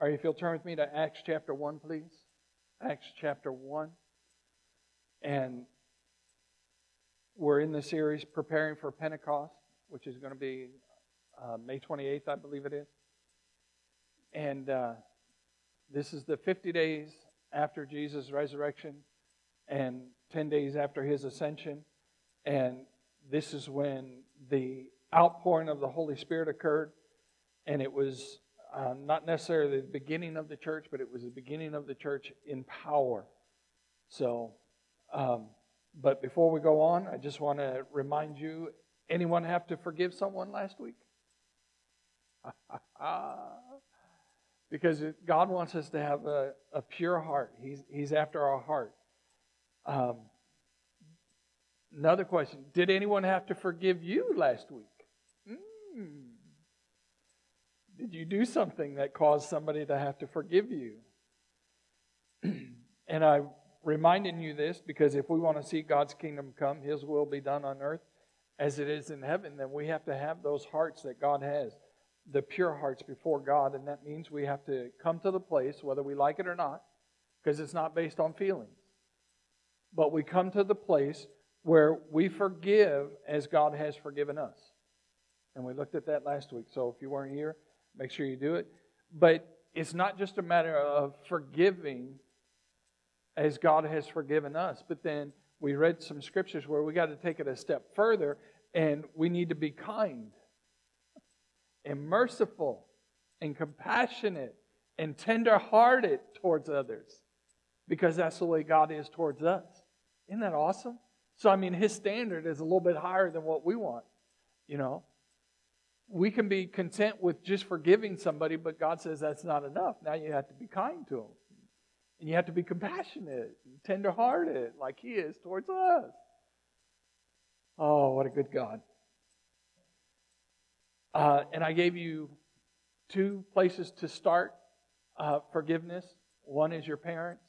All right, if you'll turn with me to Acts chapter 1, please. Acts chapter 1. And we're in the series Preparing for Pentecost, which is going to be May 28th, I believe it is. And this is the 50 days after Jesus' resurrection and 10 days after his ascension. And this is when the outpouring of the Holy Spirit occurred. And it was not necessarily the beginning of the church, but it was the beginning of the church in power. So, but before we go on, I just want to remind you, anyone have to forgive someone last week? Because God wants us to have a pure heart. He's after our heart. Another question. Did anyone have to forgive you last week? Did you do something that caused somebody to have to forgive you? And I'm reminding you this because if we want to see God's kingdom come, His will be done on earth as it is in heaven, then we have to have those hearts that God has, the pure hearts before God. And that means we have to come to the place, whether we like it or not, because it's not based on feelings. But we come to the place where we forgive as God has forgiven us. And we looked at that last week. So if you weren't here, make sure you do it. But it's not just a matter of forgiving as God has forgiven us. But then we read some scriptures where we got to take it a step further. And we need to be kind and merciful and compassionate and tender-hearted towards others. Because that's the way God is towards us. Isn't that awesome? So, I mean, His standard is a little bit higher than what we want, you know. We can be content with just forgiving somebody, but God says that's not enough. Now you have to be kind to them. And you have to be compassionate and tender-hearted like He is towards us. Oh, what a good God. And I gave you two places to start forgiveness. One is your parents.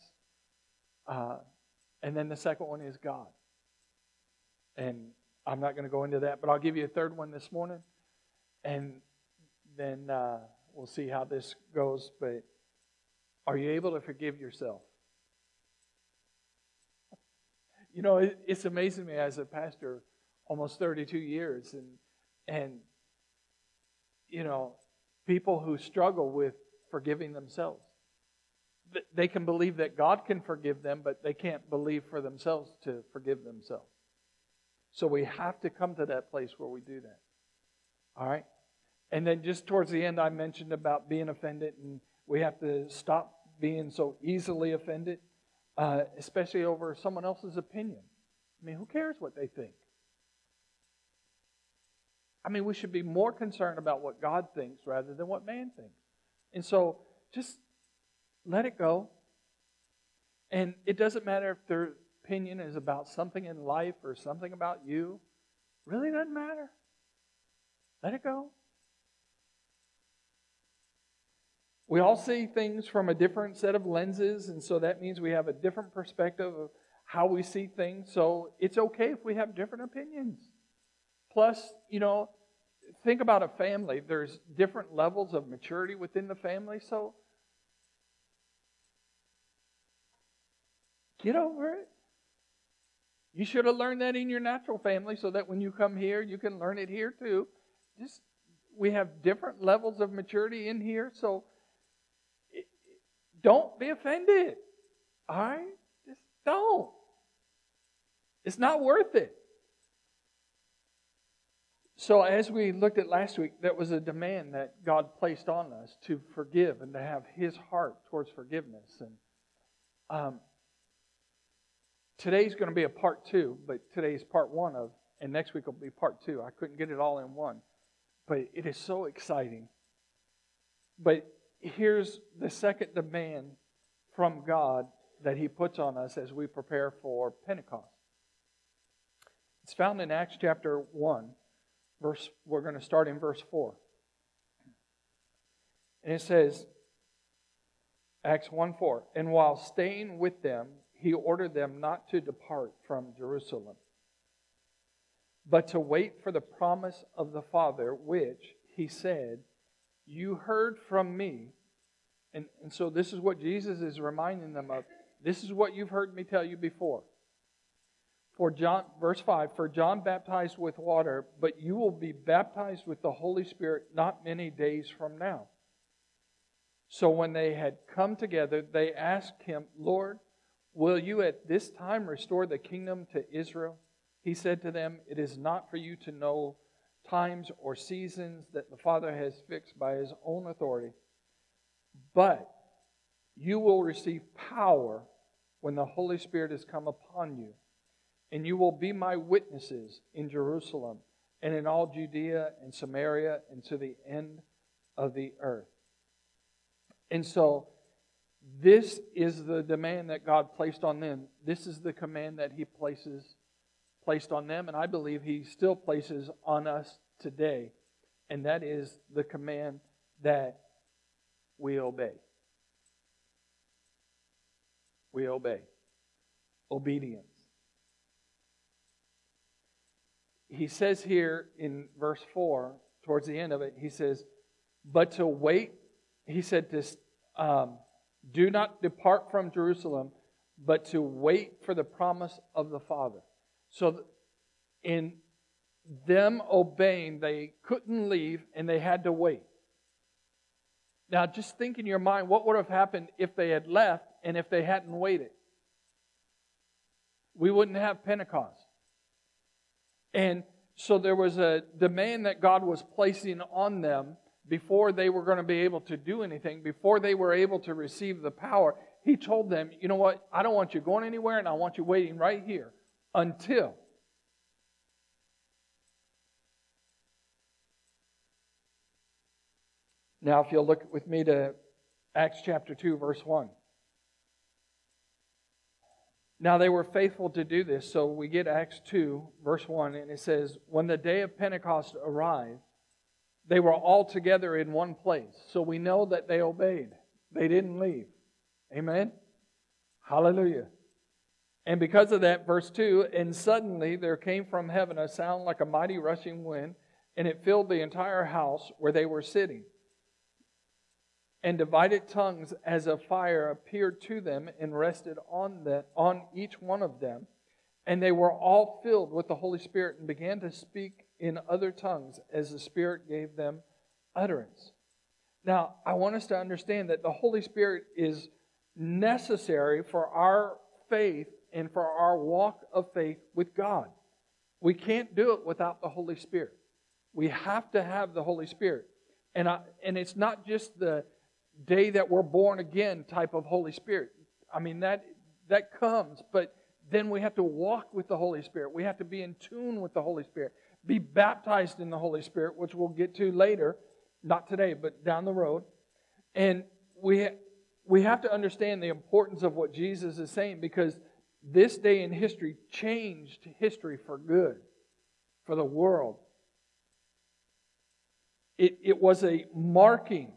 And then the second one is God. And I'm not going to go into that, but I'll give you a third one this morning. And then we'll see how this goes. But are you able to forgive yourself? You know, it's amazing me as a pastor, almost 32 years. And you know, people who struggle with forgiving themselves. They can believe that God can forgive them, but they can't believe for themselves to forgive themselves. So we have to come to that place where we do that. All right? And then just towards the end, I mentioned about being offended, and we have to stop being so easily offended, especially over someone else's opinion. I mean, who cares what they think? I mean, we should be more concerned about what God thinks rather than what man thinks. And so just let it go. And it doesn't matter if their opinion is about something in life or something about you. It really doesn't matter. Let it go. We all see things from a different set of lenses, and so that means we have a different perspective of how we see things. So it's okay if we have different opinions. Plus, you know, think about a family. There's different levels of maturity within the family, so get over it. You should have learned that in your natural family so that when you come here, you can learn it here too. Just, we have different levels of maturity in here, so don't be offended. All right? Just don't. It's not worth it. So as we looked at last week, that was a demand that God placed on us to forgive and to have His heart towards forgiveness. And today's going to be a part two, but today's part one of, and next week will be part two. I couldn't get it all in one, but it is so exciting. But here's the second demand from God that He puts on us as we prepare for Pentecost. It's found in Acts chapter 1. We're going to start in verse 4. And it says, Acts 1:4, and while staying with them, he ordered them not to depart from Jerusalem, but to wait for the promise of the Father, which, he said, you heard from me, And so this is what Jesus is reminding them of. This is what you've heard me tell you before. For John, verse 5, for John baptized with water, but you will be baptized with the Holy Spirit not many days from now. So when they had come together, they asked him, Lord, will you at this time restore the kingdom to Israel? He said to them, it is not for you to know times or seasons that the Father has fixed by his own authority, but you will receive power when the Holy Spirit has come upon you, and you will be my witnesses in Jerusalem and in all Judea and Samaria and to the end of the earth. And so this is the demand that God placed on them. This is the command that he placed on them, and I believe he still places on us today. And that is the command that we obey. We obey. Obedience. He says here in verse 4, towards the end of it, he says, but to wait, he said this, do not depart from Jerusalem, but to wait for the promise of the Father. So in them obeying, they couldn't leave and they had to wait. Now just think in your mind, what would have happened if they had left and if they hadn't waited? We wouldn't have Pentecost. And so there was a demand that God was placing on them before they were going to be able to do anything, before they were able to receive the power. He told them, you know what, I don't want you going anywhere and I want you waiting right here. Until now, if you'll look with me to Acts chapter 2, verse 1. Now they were faithful to do this, so we get Acts 2, verse 1, and it says, when the day of Pentecost arrived, they were all together in one place. So we know that they obeyed. They didn't leave. Amen? Hallelujah. And because of that, verse 2, and suddenly there came from heaven a sound like a mighty rushing wind, and it filled the entire house where they were sitting. And divided tongues as of fire appeared to them and rested on each one of them. And they were all filled with the Holy Spirit and began to speak in other tongues as the Spirit gave them utterance. Now, I want us to understand that the Holy Spirit is necessary for our faith and for our walk of faith with God. We can't do it without the Holy Spirit. We have to have the Holy Spirit. And it's not just the day that we're born again type of Holy Spirit. I mean, that comes, but then we have to walk with the Holy Spirit. We have to be in tune with the Holy Spirit. Be baptized in the Holy Spirit, which we'll get to later. Not today, but down the road. And we have to understand the importance of what Jesus is saying, because this day in history changed history for good, for the world. It was a marking.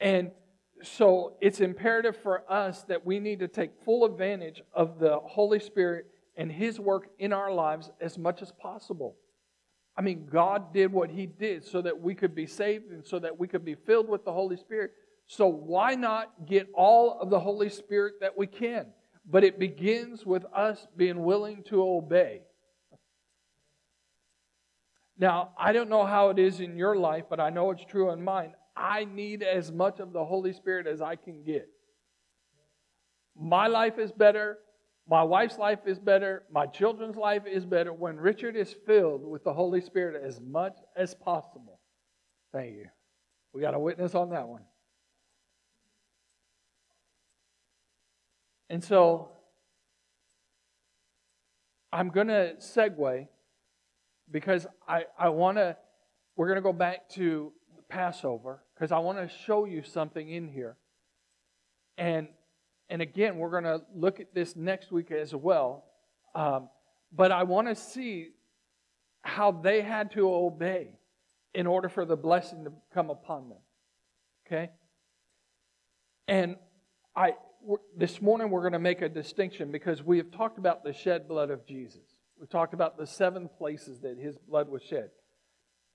And so it's imperative for us that we need to take full advantage of the Holy Spirit and His work in our lives as much as possible. I mean, God did what He did so that we could be saved and so that we could be filled with the Holy Spirit. So why not get all of the Holy Spirit that we can? But it begins with us being willing to obey. Now, I don't know how it is in your life, but I know it's true in mine. I need as much of the Holy Spirit as I can get. My life is better. My wife's life is better. My children's life is better when Richard is filled with the Holy Spirit as much as possible. Thank you. We got a witness on that one. And so, I'm going to segue because I want to, we're going to go back to Passover because I want to show you something in here. And again, we're going to look at this next week as well. But I want to see how they had to obey in order for the blessing to come upon them. Okay? And this morning we're going to make a distinction because we have talked about the shed blood of Jesus. We've talked about the 7 places that His blood was shed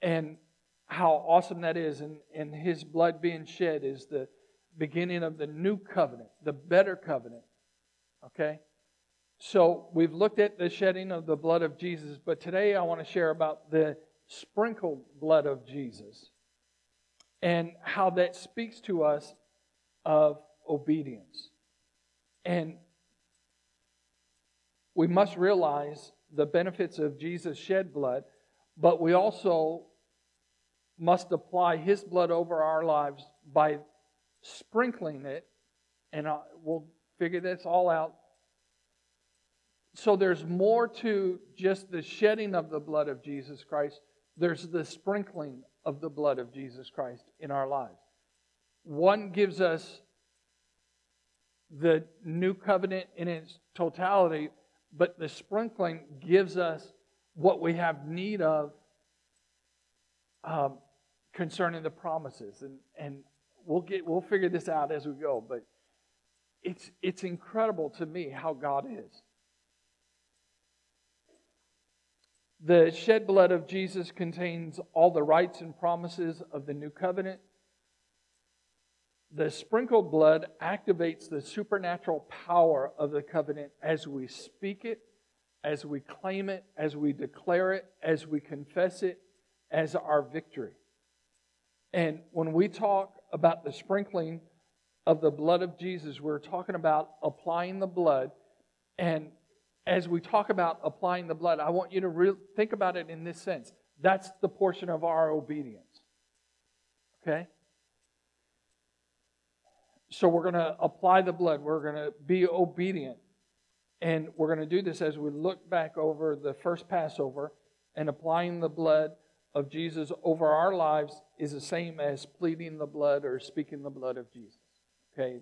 and how awesome that is. And His blood being shed is the beginning of the new covenant, the better covenant. Okay? So we've looked at the shedding of the blood of Jesus, but today I want to share about the sprinkled blood of Jesus and how that speaks to us of obedience. And we must realize the benefits of Jesus' shed blood, but we also must apply His blood over our lives by sprinkling it, and we'll figure this all out. So there's more to just the shedding of the blood of Jesus Christ. There's the sprinkling of the blood of Jesus Christ in our lives. One gives us the new covenant in its totality, but the sprinkling gives us what we have need of concerning the promises. And we'll figure this out as we go, but it's incredible to me how God is. The shed blood of Jesus contains all the rights and promises of the new covenant. The sprinkled blood activates the supernatural power of the covenant as we speak it, as we claim it, as we declare it, as we confess it, as our victory. And when we talk about the sprinkling of the blood of Jesus, we're talking about applying the blood. And as we talk about applying the blood, I want you to think about it in this sense. That's the portion of our obedience. Okay? So we're going to apply the blood. We're going to be obedient. And we're going to do this as we look back over the first Passover, and applying the blood of Jesus over our lives is the same as pleading the blood or speaking the blood of Jesus. Okay?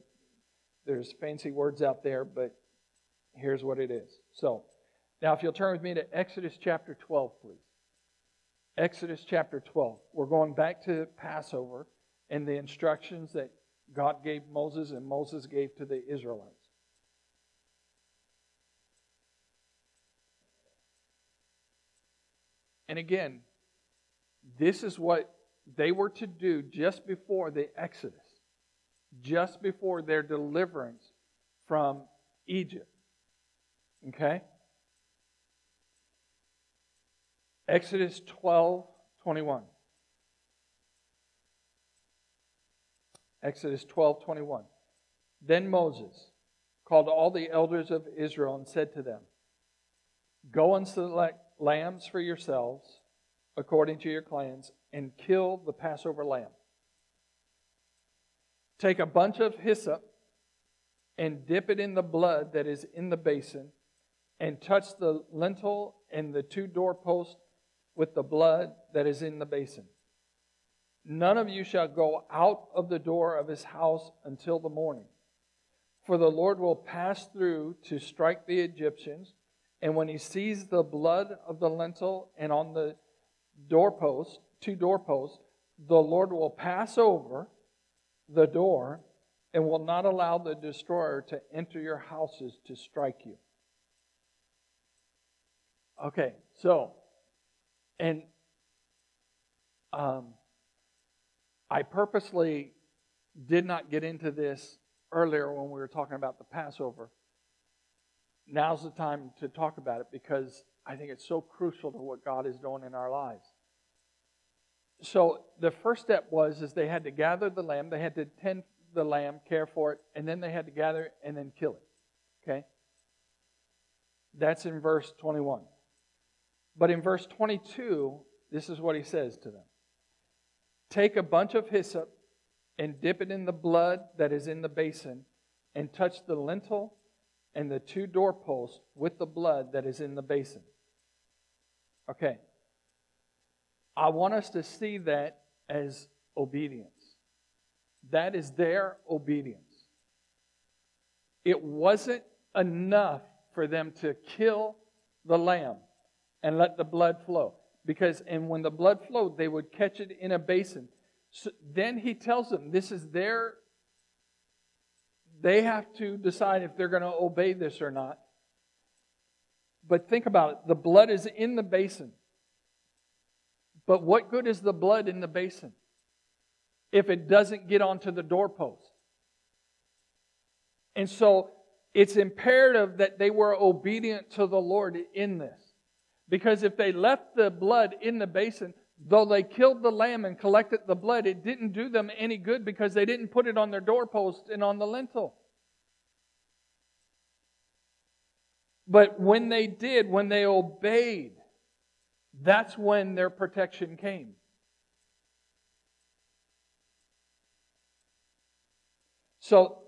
There's fancy words out there, but here's what it is. So, now if you'll turn with me to Exodus chapter 12, please. Exodus chapter 12. We're going back to Passover and the instructions that God gave Moses and Moses gave to the Israelites. And again, this is what they were to do just before the Exodus, just before their deliverance from Egypt. Okay? Exodus 12:21. Exodus 12:21. Then Moses called all the elders of Israel and said to them, "Go and select lambs for yourselves according to your clans and kill the Passover lamb. Take a bunch of hyssop and dip it in the blood that is in the basin and touch the lintel and the two doorposts with the blood that is in the basin. None of you shall go out of the door of his house until the morning. For the Lord will pass through to strike the Egyptians, and when he sees the blood of the lintel and on the doorpost, two doorposts, the Lord will pass over the door and will not allow the destroyer to enter your houses to strike you." Okay, so, and I purposely did not get into this earlier when we were talking about the Passover. Now's the time to talk about it because I think it's so crucial to what God is doing in our lives. So the first step was they had to gather the lamb, they had to tend the lamb, care for it, and then they had to gather it and then kill it. Okay? That's in verse 21. But in verse 22, this is what he says to them. "Take a bunch of hyssop and dip it in the blood that is in the basin and touch the lintel and the two doorposts with the blood that is in the basin." Okay. I want us to see that as obedience. That is their obedience. It wasn't enough for them to kill the lamb and let the blood flow. And when the blood flowed, they would catch it in a basin. So then he tells them, this is their, they have to decide if they're going to obey this or not. But think about it. The blood is in the basin. But what good is the blood in the basin if it doesn't get onto the doorpost? And so it's imperative that they were obedient to the Lord in this. Because if they left the blood in the basin, though they killed the lamb and collected the blood, it didn't do them any good because they didn't put it on their doorpost and on the lintel. But when they did, when they obeyed, that's when their protection came. So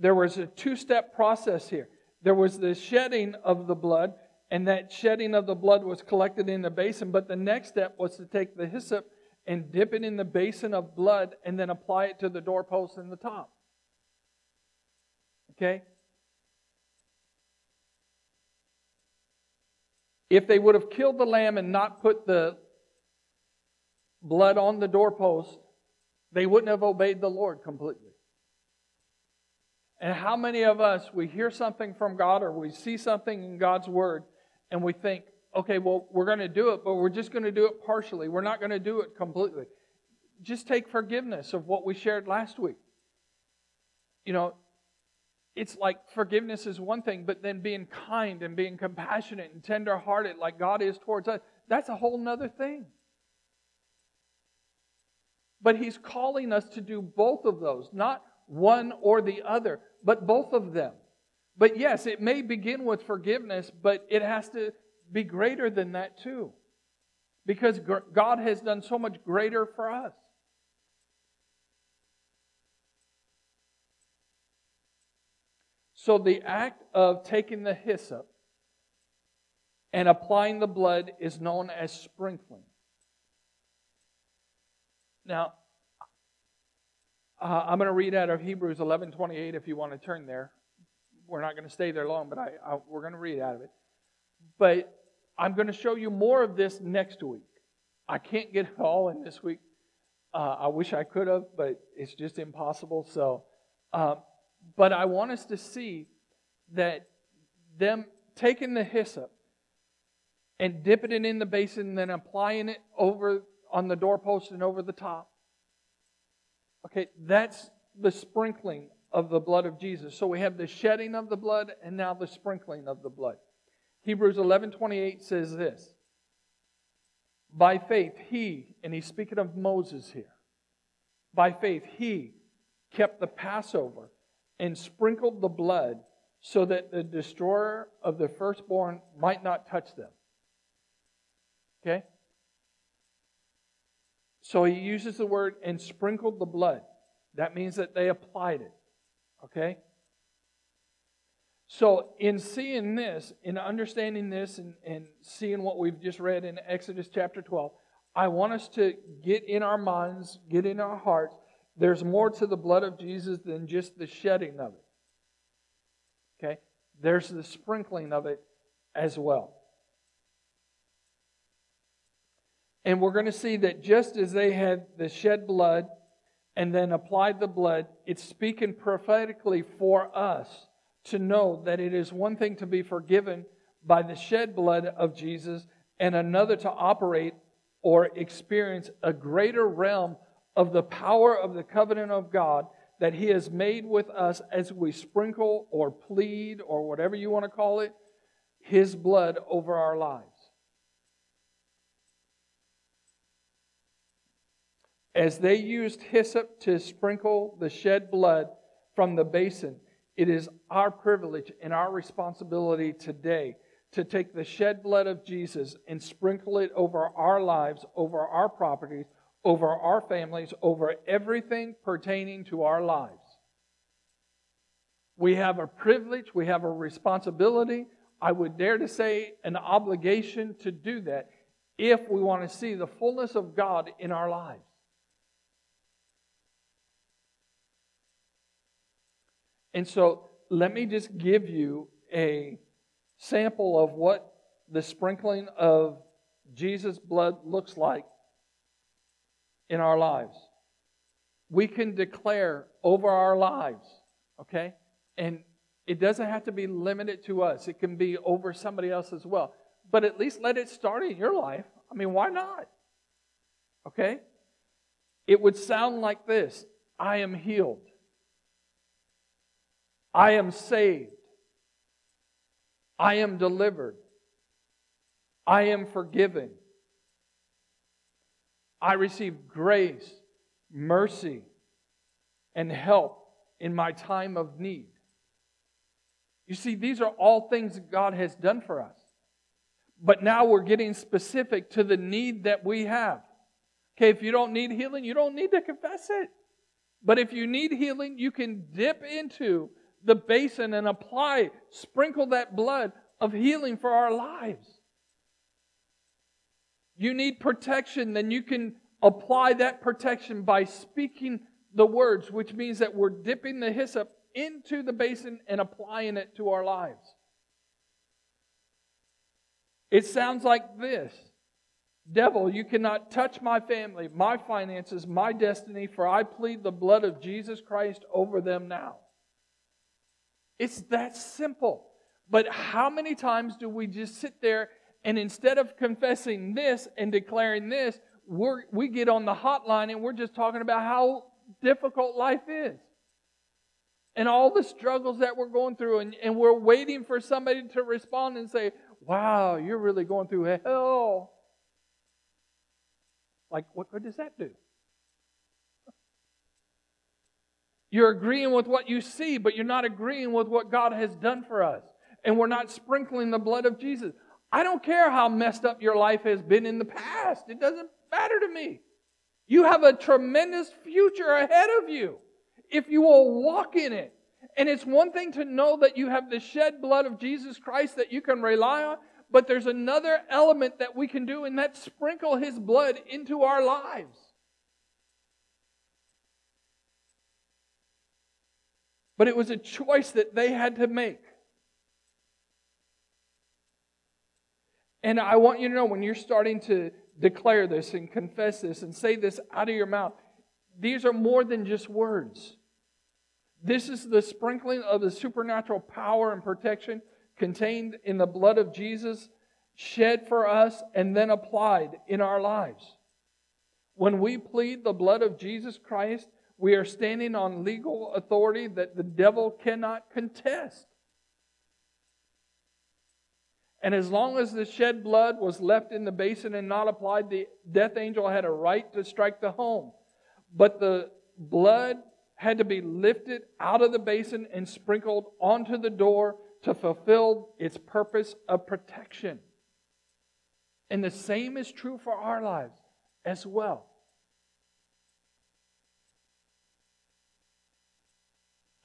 there was a two-step process here. There was the shedding of the blood, and that shedding of the blood was collected in the basin. But the next step was to take the hyssop and dip it in the basin of blood and then apply it to the doorpost and the top. Okay? If they would have killed the lamb and not put the blood on the doorpost, they wouldn't have obeyed the Lord completely. And how many of us, we hear something from God or we see something in God's Word and we think, okay, well, we're going to do it, but we're just going to do it partially. We're not going to do it completely. Just take forgiveness of what we shared last week. You know, it's like forgiveness is one thing, but then being kind and being compassionate and tenderhearted like God is towards us, that's a whole nother thing. But He's calling us to do both of those, not one or the other, but both of them. But yes, it may begin with forgiveness, but it has to be greater than that too. Because God has done so much greater for us. So the act of taking the hyssop and applying the blood is known as sprinkling. Now, I'm going to read out of Hebrews 11:28 if you want to turn there. We're not going to stay there long, but we're going to read out of it. But I'm going to show you more of this next week. I can't get it all in this week. I wish I could have, but it's just impossible. So, but I want us to see that them taking the hyssop and dipping it in the basin and then applying it over on the doorpost and over the top. Okay, that's the sprinkling of the blood of Jesus. So we have the shedding of the blood and now the sprinkling of the blood. Hebrews 11:28 says this. By faith he, and he's speaking of Moses here. By faith he kept the Passover and sprinkled the blood so that the destroyer of the firstborn might not touch them. Okay? So he uses the word, and sprinkled the blood. That means that they applied it. Okay? So in seeing this, in understanding this, and seeing what we've just read in Exodus chapter 12, I want us to get in our minds, get in our hearts, there's more to the blood of Jesus than just the shedding of it. Okay? There's the sprinkling of it as well. And we're going to see that just as they had the shed blood and then applied the blood, it's speaking prophetically for us to know that it is one thing to be forgiven by the shed blood of Jesus and another to operate or experience a greater realm of the power of the covenant of God that He has made with us as we sprinkle or plead or whatever you want to call it, His blood over our lives. As they used hyssop to sprinkle the shed blood from the basin, it is our privilege and our responsibility today to take the shed blood of Jesus and sprinkle it over our lives, over our properties, over our families, over everything pertaining to our lives. We have a privilege, we have a responsibility, I would dare to say an obligation to do that if we want to see the fullness of God in our lives. And so, let me just give you a sample of what the sprinkling of Jesus' blood looks like in our lives. We can declare over our lives, okay? And it doesn't have to be limited to us. It can be over somebody else as well. But at least let it start in your life. I mean, why not? Okay? It would sound like this. I am healed. I am saved. I am delivered. I am forgiven. I receive grace, mercy, and help in my time of need. You see, these are all things that God has done for us. But now we're getting specific to the need that we have. Okay, if you don't need healing, you don't need to confess it. But if you need healing, you can dip into the basin and apply, sprinkle that blood of healing for our lives. You need protection, then you can apply that protection by speaking the words, which means that we're dipping the hyssop into the basin and applying it to our lives. It sounds like this. Devil, you cannot touch my family, my finances, my destiny, for I plead the blood of Jesus Christ over them now. It's that simple. But how many times do we just sit there and instead of confessing this and declaring this, we get on the hotline and we're just talking about how difficult life is. And all the struggles that we're going through. And we're waiting for somebody to respond and say, wow, you're really going through hell. Like, what good does that do? You're agreeing with what you see, but you're not agreeing with what God has done for us. And we're not sprinkling the blood of Jesus. I don't care how messed up your life has been in the past. It doesn't matter to me. You have a tremendous future ahead of you if you will walk in it. And it's one thing to know that you have the shed blood of Jesus Christ that you can rely on, but there's another element that we can do, and that's sprinkle His blood into our lives. But it was a choice that they had to make. And I want you to know, when you're starting to declare this and confess this and say this out of your mouth, these are more than just words. This is the sprinkling of the supernatural power and protection contained in the blood of Jesus, shed for us and then applied in our lives. When we plead the blood of Jesus Christ, we are standing on legal authority that the devil cannot contest. And as long as the shed blood was left in the basin and not applied, the death angel had a right to strike the home. But the blood had to be lifted out of the basin and sprinkled onto the door to fulfill its purpose of protection. And the same is true for our lives as well.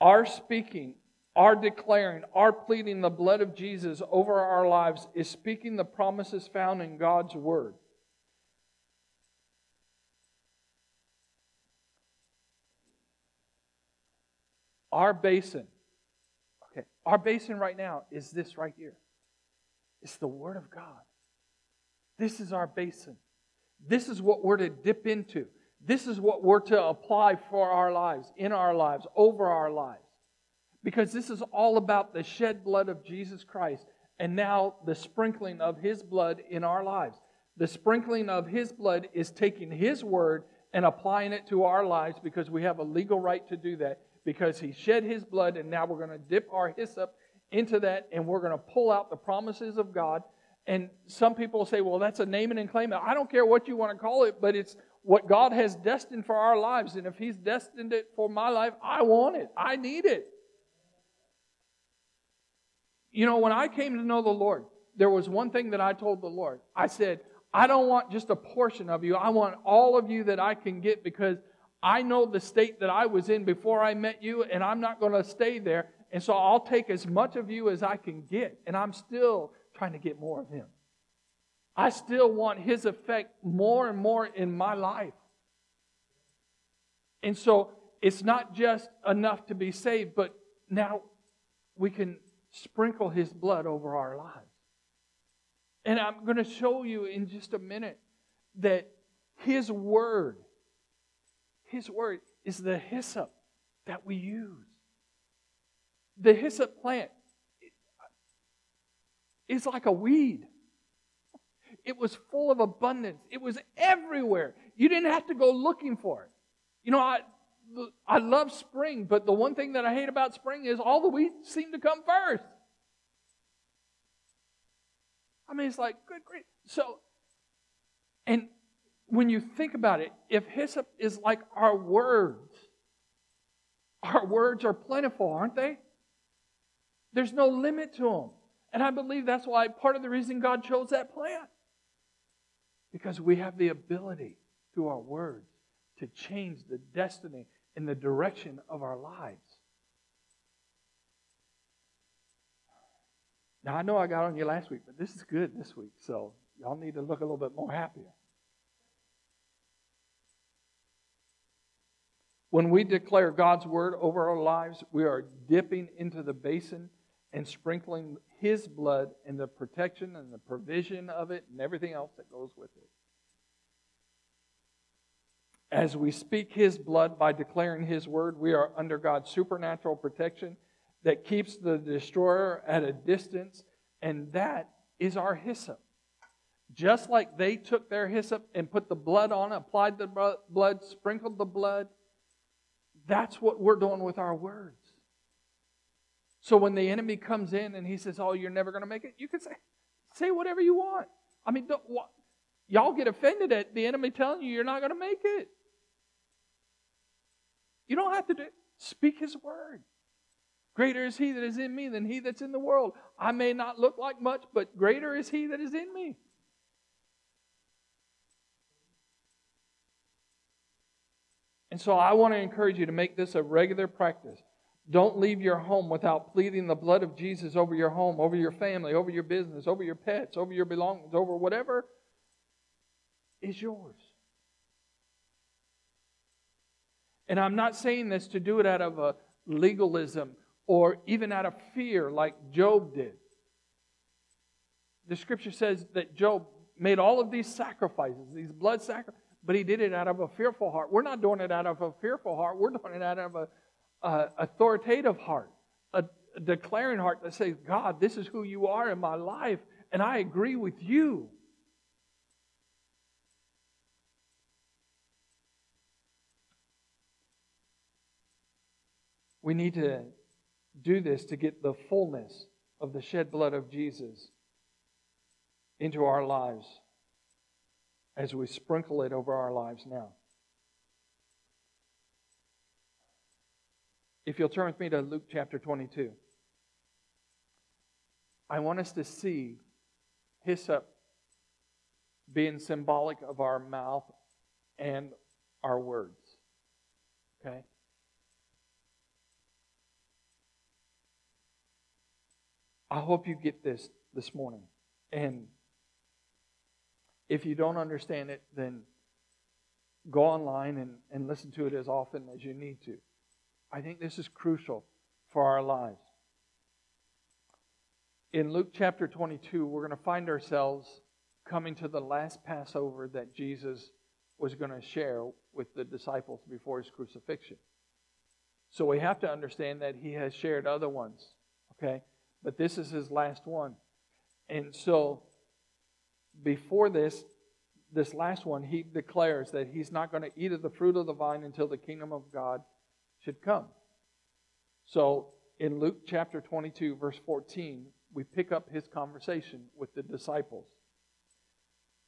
Our speaking, our declaring, our pleading the blood of Jesus over our lives is speaking the promises found in God's Word. Our basin right now is this right here. It's the Word of God. This is our basin. This is what we're to dip into. This is what we're to apply for our lives, in our lives, over our lives. Because this is all about the shed blood of Jesus Christ and now the sprinkling of His blood in our lives. The sprinkling of His blood is taking His Word and applying it to our lives because we have a legal right to do that. Because He shed His blood, and now we're going to dip our hyssop into that, and we're going to pull out the promises of God. And some people say, well, that's a naming and claiming. I don't care what you want to call it, but it's what God has destined for our lives. And if He's destined it for my life, I want it. I need it. You know, when I came to know the Lord, there was one thing that I told the Lord. I said, I don't want just a portion of you. I want all of you that I can get, because I know the state that I was in before I met you, and I'm not going to stay there. And so I'll take as much of you as I can get. And I'm still trying to get more of Him. I still want His effect more and more in my life. And so it's not just enough to be saved, but now we can sprinkle His blood over our lives. And I'm going to show you in just a minute that His word is the hyssop that we use. The hyssop plant is like a weed. It was full of abundance. It was everywhere. You didn't have to go looking for it. You know, I love spring, but the one thing that I hate about spring is all the weeds seem to come first. I mean, it's like, good grief. So, and when you think about it, if hyssop is like our words are plentiful, aren't they? There's no limit to them. And I believe that's why part of the reason God chose that plant. Because we have the ability through our words to change the destiny and the direction of our lives. Now, I know I got on you last week, but this is good this week, so y'all need to look a little bit more happier. When we declare God's word over our lives, we are dipping into the basin and sprinkling His blood and the protection and the provision of it and everything else that goes with it. As we speak His blood by declaring His word, we are under God's supernatural protection that keeps the destroyer at a distance, and that is our hyssop. Just like they took their hyssop and put the blood on, applied the blood, sprinkled the blood, that's what we're doing with our words. So when the enemy comes in and he says, oh, you're never going to make it, you can say whatever you want. I mean, y'all get offended at the enemy telling you you're not going to make it. You don't have to do it. Speak His word. Greater is He that is in me than he that's in the world. I may not look like much, but greater is He that is in me. And so I want to encourage you to make this a regular practice. Don't leave your home without pleading the blood of Jesus over your home, over your family, over your business, over your pets, over your belongings, over whatever is yours. And I'm not saying this to do it out of a legalism or even out of fear like Job did. The scripture says that Job made all of these sacrifices, these blood sacrifices, but he did it out of a fearful heart. We're not doing it out of a fearful heart. We're doing it out of an authoritative heart, a declaring heart that says, God, this is who You are in my life, and I agree with You. We need to do this to get the fullness of the shed blood of Jesus into our lives as we sprinkle it over our lives now. If you'll turn with me to Luke chapter 22. I want us to see hyssop being symbolic of our mouth and our words. Okay? I hope you get this morning. And if you don't understand it, then go online and listen to it as often as you need to. I think this is crucial for our lives. In Luke chapter 22, we're going to find ourselves coming to the last Passover that Jesus was going to share with the disciples before His crucifixion. So we have to understand that He has shared other ones, okay? But this is His last one. And so before this last one, He declares that He's not going to eat of the fruit of the vine until the kingdom of God should come. So in Luke chapter 22, verse 14, we pick up His conversation with the disciples.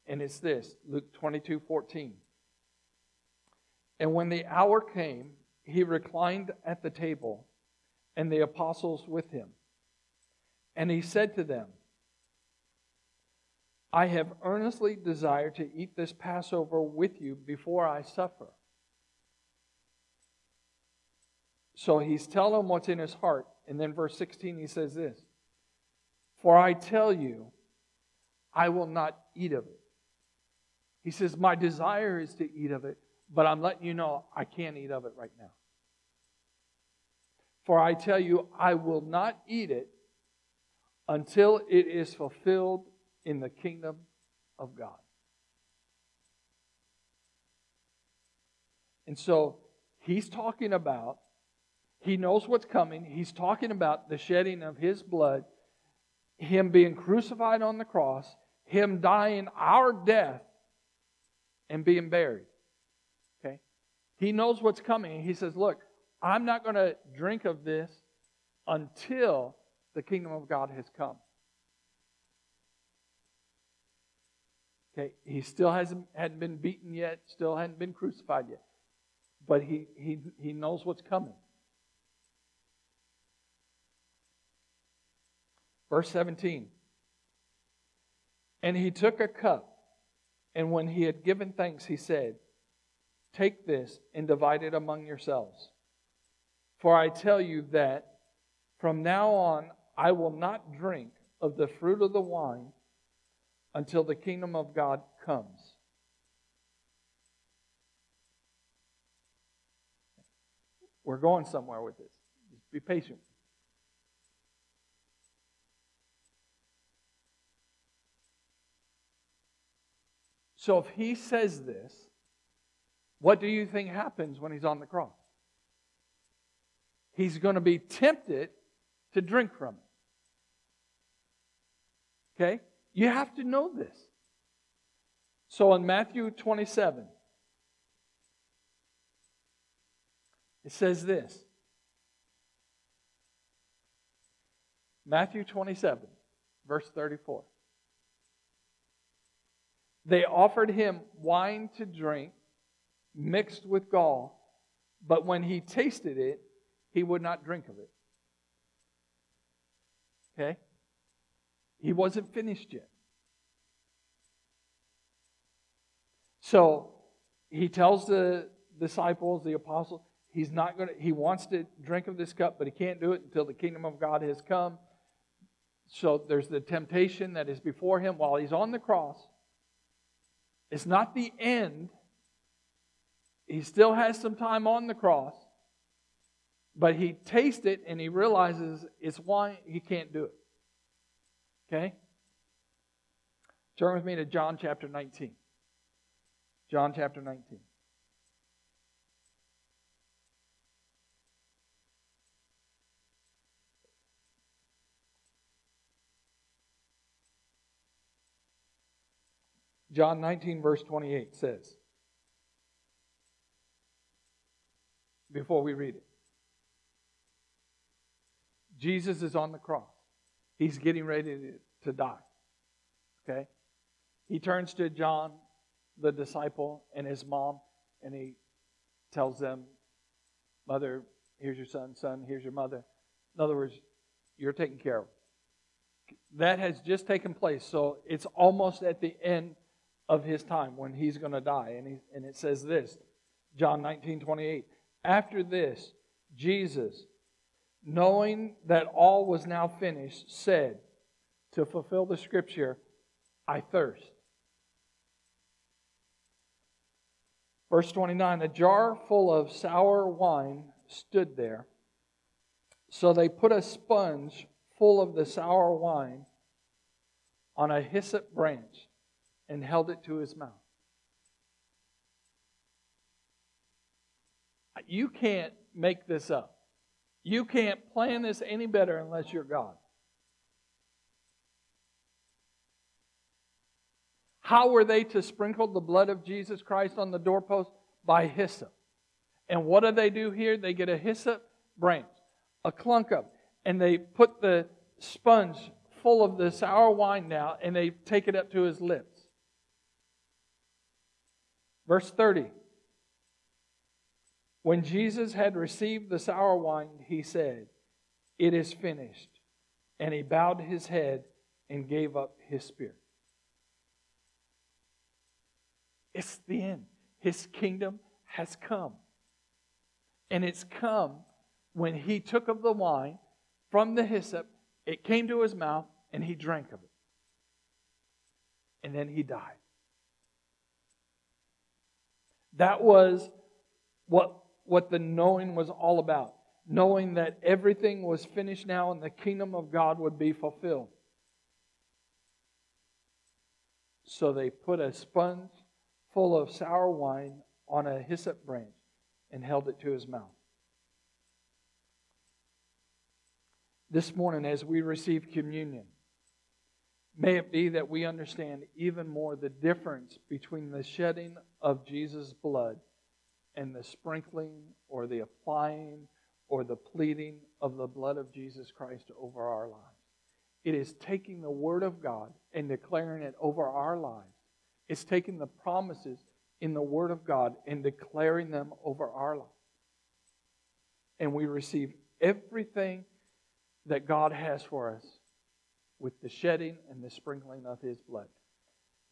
And it's this, Luke 22, 14. And when the hour came, He reclined at the table, and the apostles with Him. And He said to them, I have earnestly desired to eat this Passover with you before I suffer. So He's telling them what's in His heart. And then verse 16, He says this, for I tell you, I will not eat of it. He says, my desire is to eat of it, but I'm letting you know I can't eat of it right now. For I tell you, I will not eat it until it is fulfilled in the kingdom of God. And so He's talking about, He knows what's coming. He's talking about the shedding of His blood, Him being crucified on the cross, Him dying our death, and being buried. Okay? He knows what's coming. He says, look, I'm not going to drink of this until the kingdom of God has come. Okay, he still hadn't been beaten yet, still hadn't been crucified yet. But he knows what's coming. Verse 17. And he took a cup, and when he had given thanks, he said, take this and divide it among yourselves. For I tell you that from now on I will not drink of the fruit of the wine until the kingdom of God comes. We're going somewhere with this. Just be patient. So if he says this, what do you think happens when he's on the cross? He's going to be tempted to drink from it. Okay? You have to know this. So in Matthew 27, it says this. Matthew 27, verse 34. They offered him wine to drink, mixed with gall, but when he tasted it, he would not drink of it. Okay? He wasn't finished yet. So, he tells the disciples, the apostles, he wants to drink of this cup, but he can't do it until the kingdom of God has come. So, there's the temptation that is before him while he's on the cross. It's not the end. He still has some time on the cross. But he tastes it and he realizes it's wine. He can't do it. Okay? Turn with me to John chapter 19. John chapter 19. John 19 verse 28 says, before we read it, Jesus is on the cross. He's getting ready to die. Okay? He turns to John, the disciple, and his mom, and he tells them, mother, here's your son, son, here's your mother. In other words, you're taken care of. That has just taken place, so it's almost at the end of his time when he's going to die. And it says this, John 19:28. After this, Jesus, knowing that all was now finished, said, to fulfill the scripture, I thirst. Verse 29, a jar full of sour wine stood there. So they put a sponge full of the sour wine on a hyssop branch and held it to his mouth. You can't make this up. You can't plan this any better unless you're God. How were they to sprinkle the blood of Jesus Christ on the doorpost? By hyssop. And what do they do here? They get a hyssop branch, a clunk of it, and they put the sponge full of the sour wine now, and they take it up to his lips. Verse 30, when Jesus had received the sour wine, he said, it is finished. And he bowed his head and gave up his spirit. It's the end. His kingdom has come. And it's come when he took of the wine from the hyssop, it came to his mouth, and he drank of it. And then he died. That was what the knowing was all about. Knowing that everything was finished now and the kingdom of God would be fulfilled. So they put a sponge full of sour wine on a hyssop branch and held it to his mouth. This morning as we receive communion, may it be that we understand even more the difference between the shedding of Jesus' blood and the sprinkling or the applying or the pleading of the blood of Jesus Christ over our lives. It is taking the Word of God and declaring it over our lives. It's taking the promises in the Word of God and declaring them over our lives. And we receive everything that God has for us with the shedding and the sprinkling of His blood.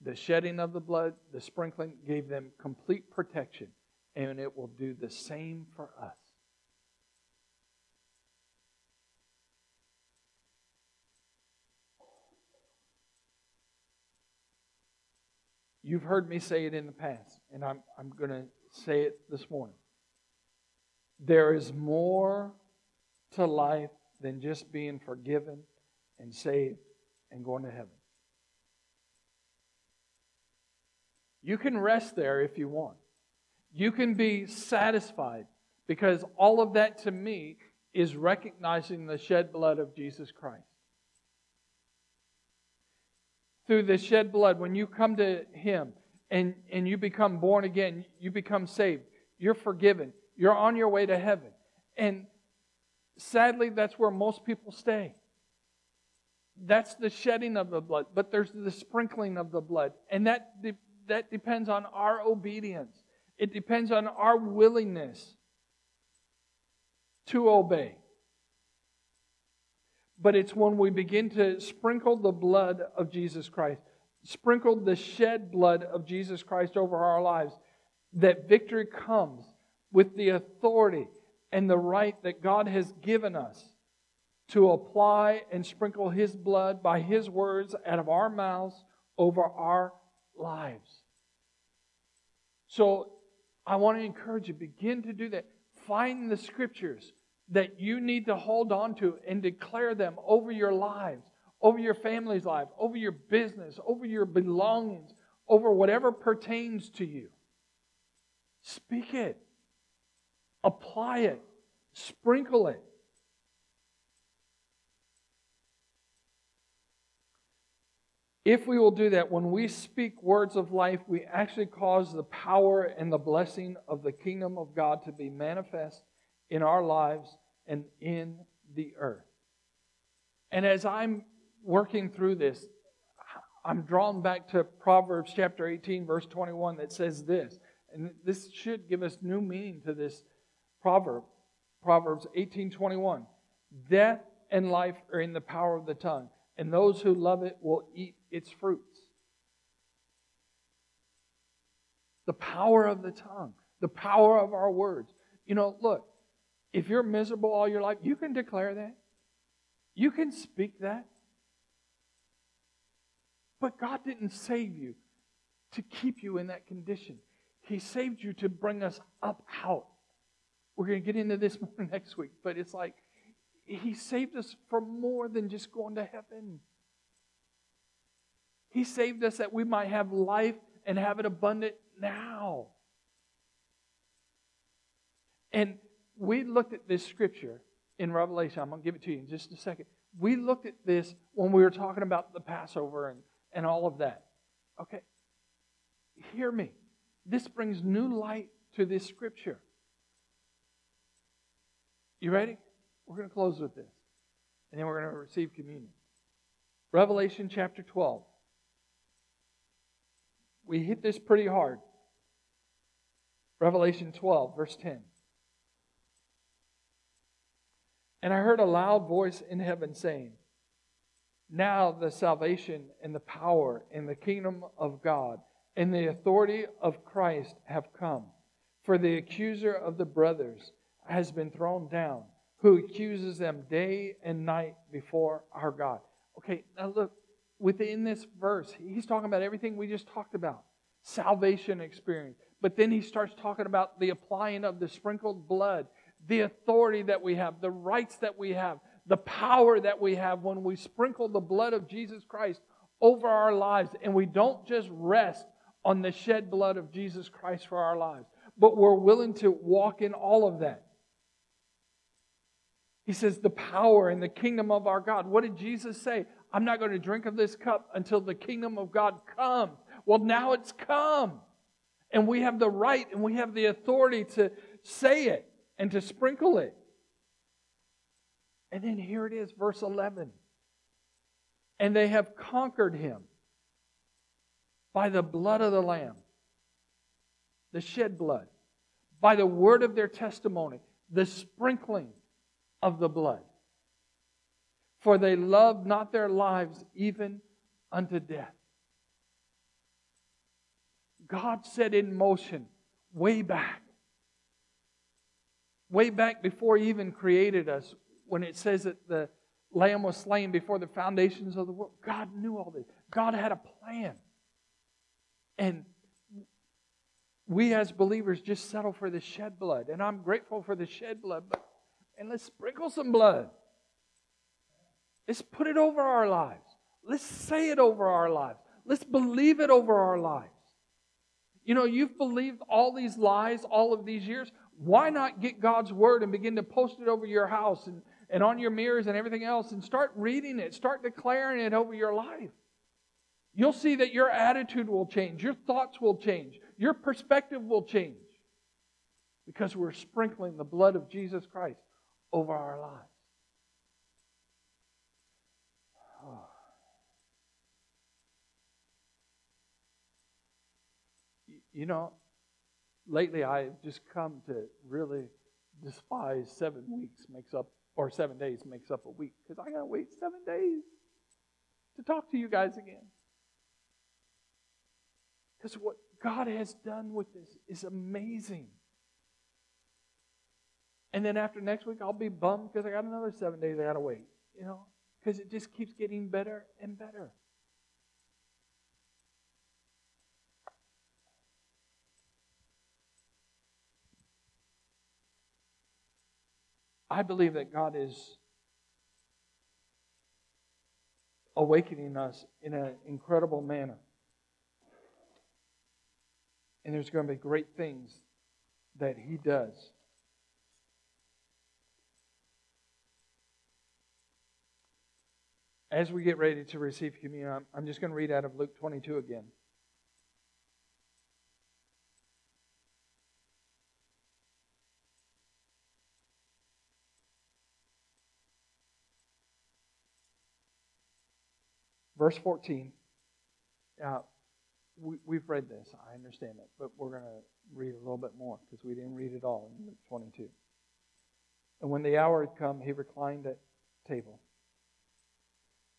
The shedding of the blood, the sprinkling, gave them complete protection. And it will do the same for us. You've heard me say it in the past, and I'm going to say it this morning. There is more to life than just being forgiven and saved and going to heaven. You can rest there if you want. You can be satisfied, because all of that to me is recognizing the shed blood of Jesus Christ. Through the shed blood, when you come to Him and you become born again, you become saved, you're forgiven, you're on your way to heaven. And sadly, that's where most people stay. That's the shedding of the blood, but there's the sprinkling of the blood. And that depends on our obedience. It depends on our willingness to obey. But it's when we begin to sprinkle the blood of Jesus Christ, sprinkle the shed blood of Jesus Christ over our lives, that victory comes with the authority and the right that God has given us to apply and sprinkle His blood by His words out of our mouths over our lives. So I want to encourage you, begin to do that. Find the scriptures that you need to hold on to and declare them over your lives, over your family's life, over your business, over your belongings, over whatever pertains to you. Speak it. Apply it. Sprinkle it. If we will do that, when we speak words of life, we actually cause the power and the blessing of the kingdom of God to be manifest in our lives and in the earth. And as I'm working through this, I'm drawn back to Proverbs chapter 18, verse 21, that says this. And this should give us new meaning to this proverb. Proverbs 18:21. Death and life are in the power of the tongue, and those who love it will eat its fruits. The power of the tongue. The power of our words. You know, look, if you're miserable all your life, you can declare that. You can speak that. But God didn't save you to keep you in that condition. He saved you to bring us up out. We're going to get into this more next week, but it's like, He saved us for more than just going to heaven. He saved us that we might have life and have it abundant now. And we looked at this scripture in Revelation. I'm going to give it to you in just a second. We looked at this when we were talking about the Passover and all of that. Okay, hear me. This brings new light to this scripture. You ready? We're going to close with this, and then we're going to receive communion. Revelation chapter 12. We hit this pretty hard. Revelation 12, verse 10. And I heard a loud voice in heaven saying, "Now the salvation and the power and the kingdom of God and the authority of Christ have come. For the accuser of the brothers has been thrown down, who accuses them day and night before our God." Okay, now look, within this verse, he's talking about everything we just talked about. Salvation experience. But then he starts talking about the applying of the sprinkled blood, the authority that we have, the rights that we have, the power that we have when we sprinkle the blood of Jesus Christ over our lives. And we don't just rest on the shed blood of Jesus Christ for our lives, but we're willing to walk in all of that. He says the power and the kingdom of our God. What did Jesus say? I'm not going to drink of this cup until the kingdom of God comes. Well, now it's come. And we have the right and we have the authority to say it and to sprinkle it. And then here it is, verse 11. And they have conquered him by the blood of the Lamb, the shed blood, by the word of their testimony, the sprinkling of the blood. For they loved not their lives even unto death. God set in motion way back before He even created us, when it says that the Lamb was slain before the foundations of the world. God knew all this. God had a plan. And we as believers just settle for the shed blood. And I'm grateful for the shed blood, but let's sprinkle some blood. Let's put it over our lives. Let's say it over our lives. Let's believe it over our lives. You know, you've believed all these lies all of these years. Why not get God's Word and begin to post it over your house and on your mirrors and everything else, and start reading it, start declaring it over your life? You'll see that your attitude will change, your thoughts will change, your perspective will change, because we're sprinkling the blood of Jesus Christ over our lives. Oh. You know, lately I've just come to really despise 7 weeks makes up, or 7 days makes up a week, because I got to wait 7 days to talk to you guys again. Because what God has done with this is amazing. And then after next week, I'll be bummed because I got another 7 days I got to wait, you know, because it just keeps getting better and better. I believe that God is awakening us in an incredible manner. And there's going to be great things that He does. As we get ready to receive communion, I'm just going to read out of Luke 22 again. Verse 14, now, we've read this, I understand it, but we're going to read a little bit more because we didn't read it all in Luke 22. And when the hour had come, he reclined at table,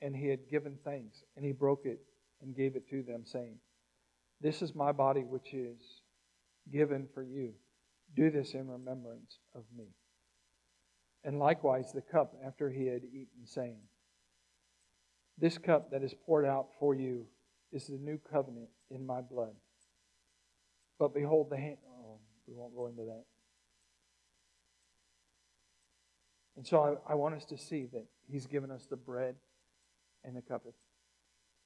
and he had given thanks, and he broke it and gave it to them, saying, This is my body which is given for you. Do this in remembrance of me. And likewise the cup after he had eaten, saying, This cup that is poured out for you is the new covenant in my blood. But behold the hand... Oh, we won't go into that. And so I want us to see that He's given us the bread and the cup. If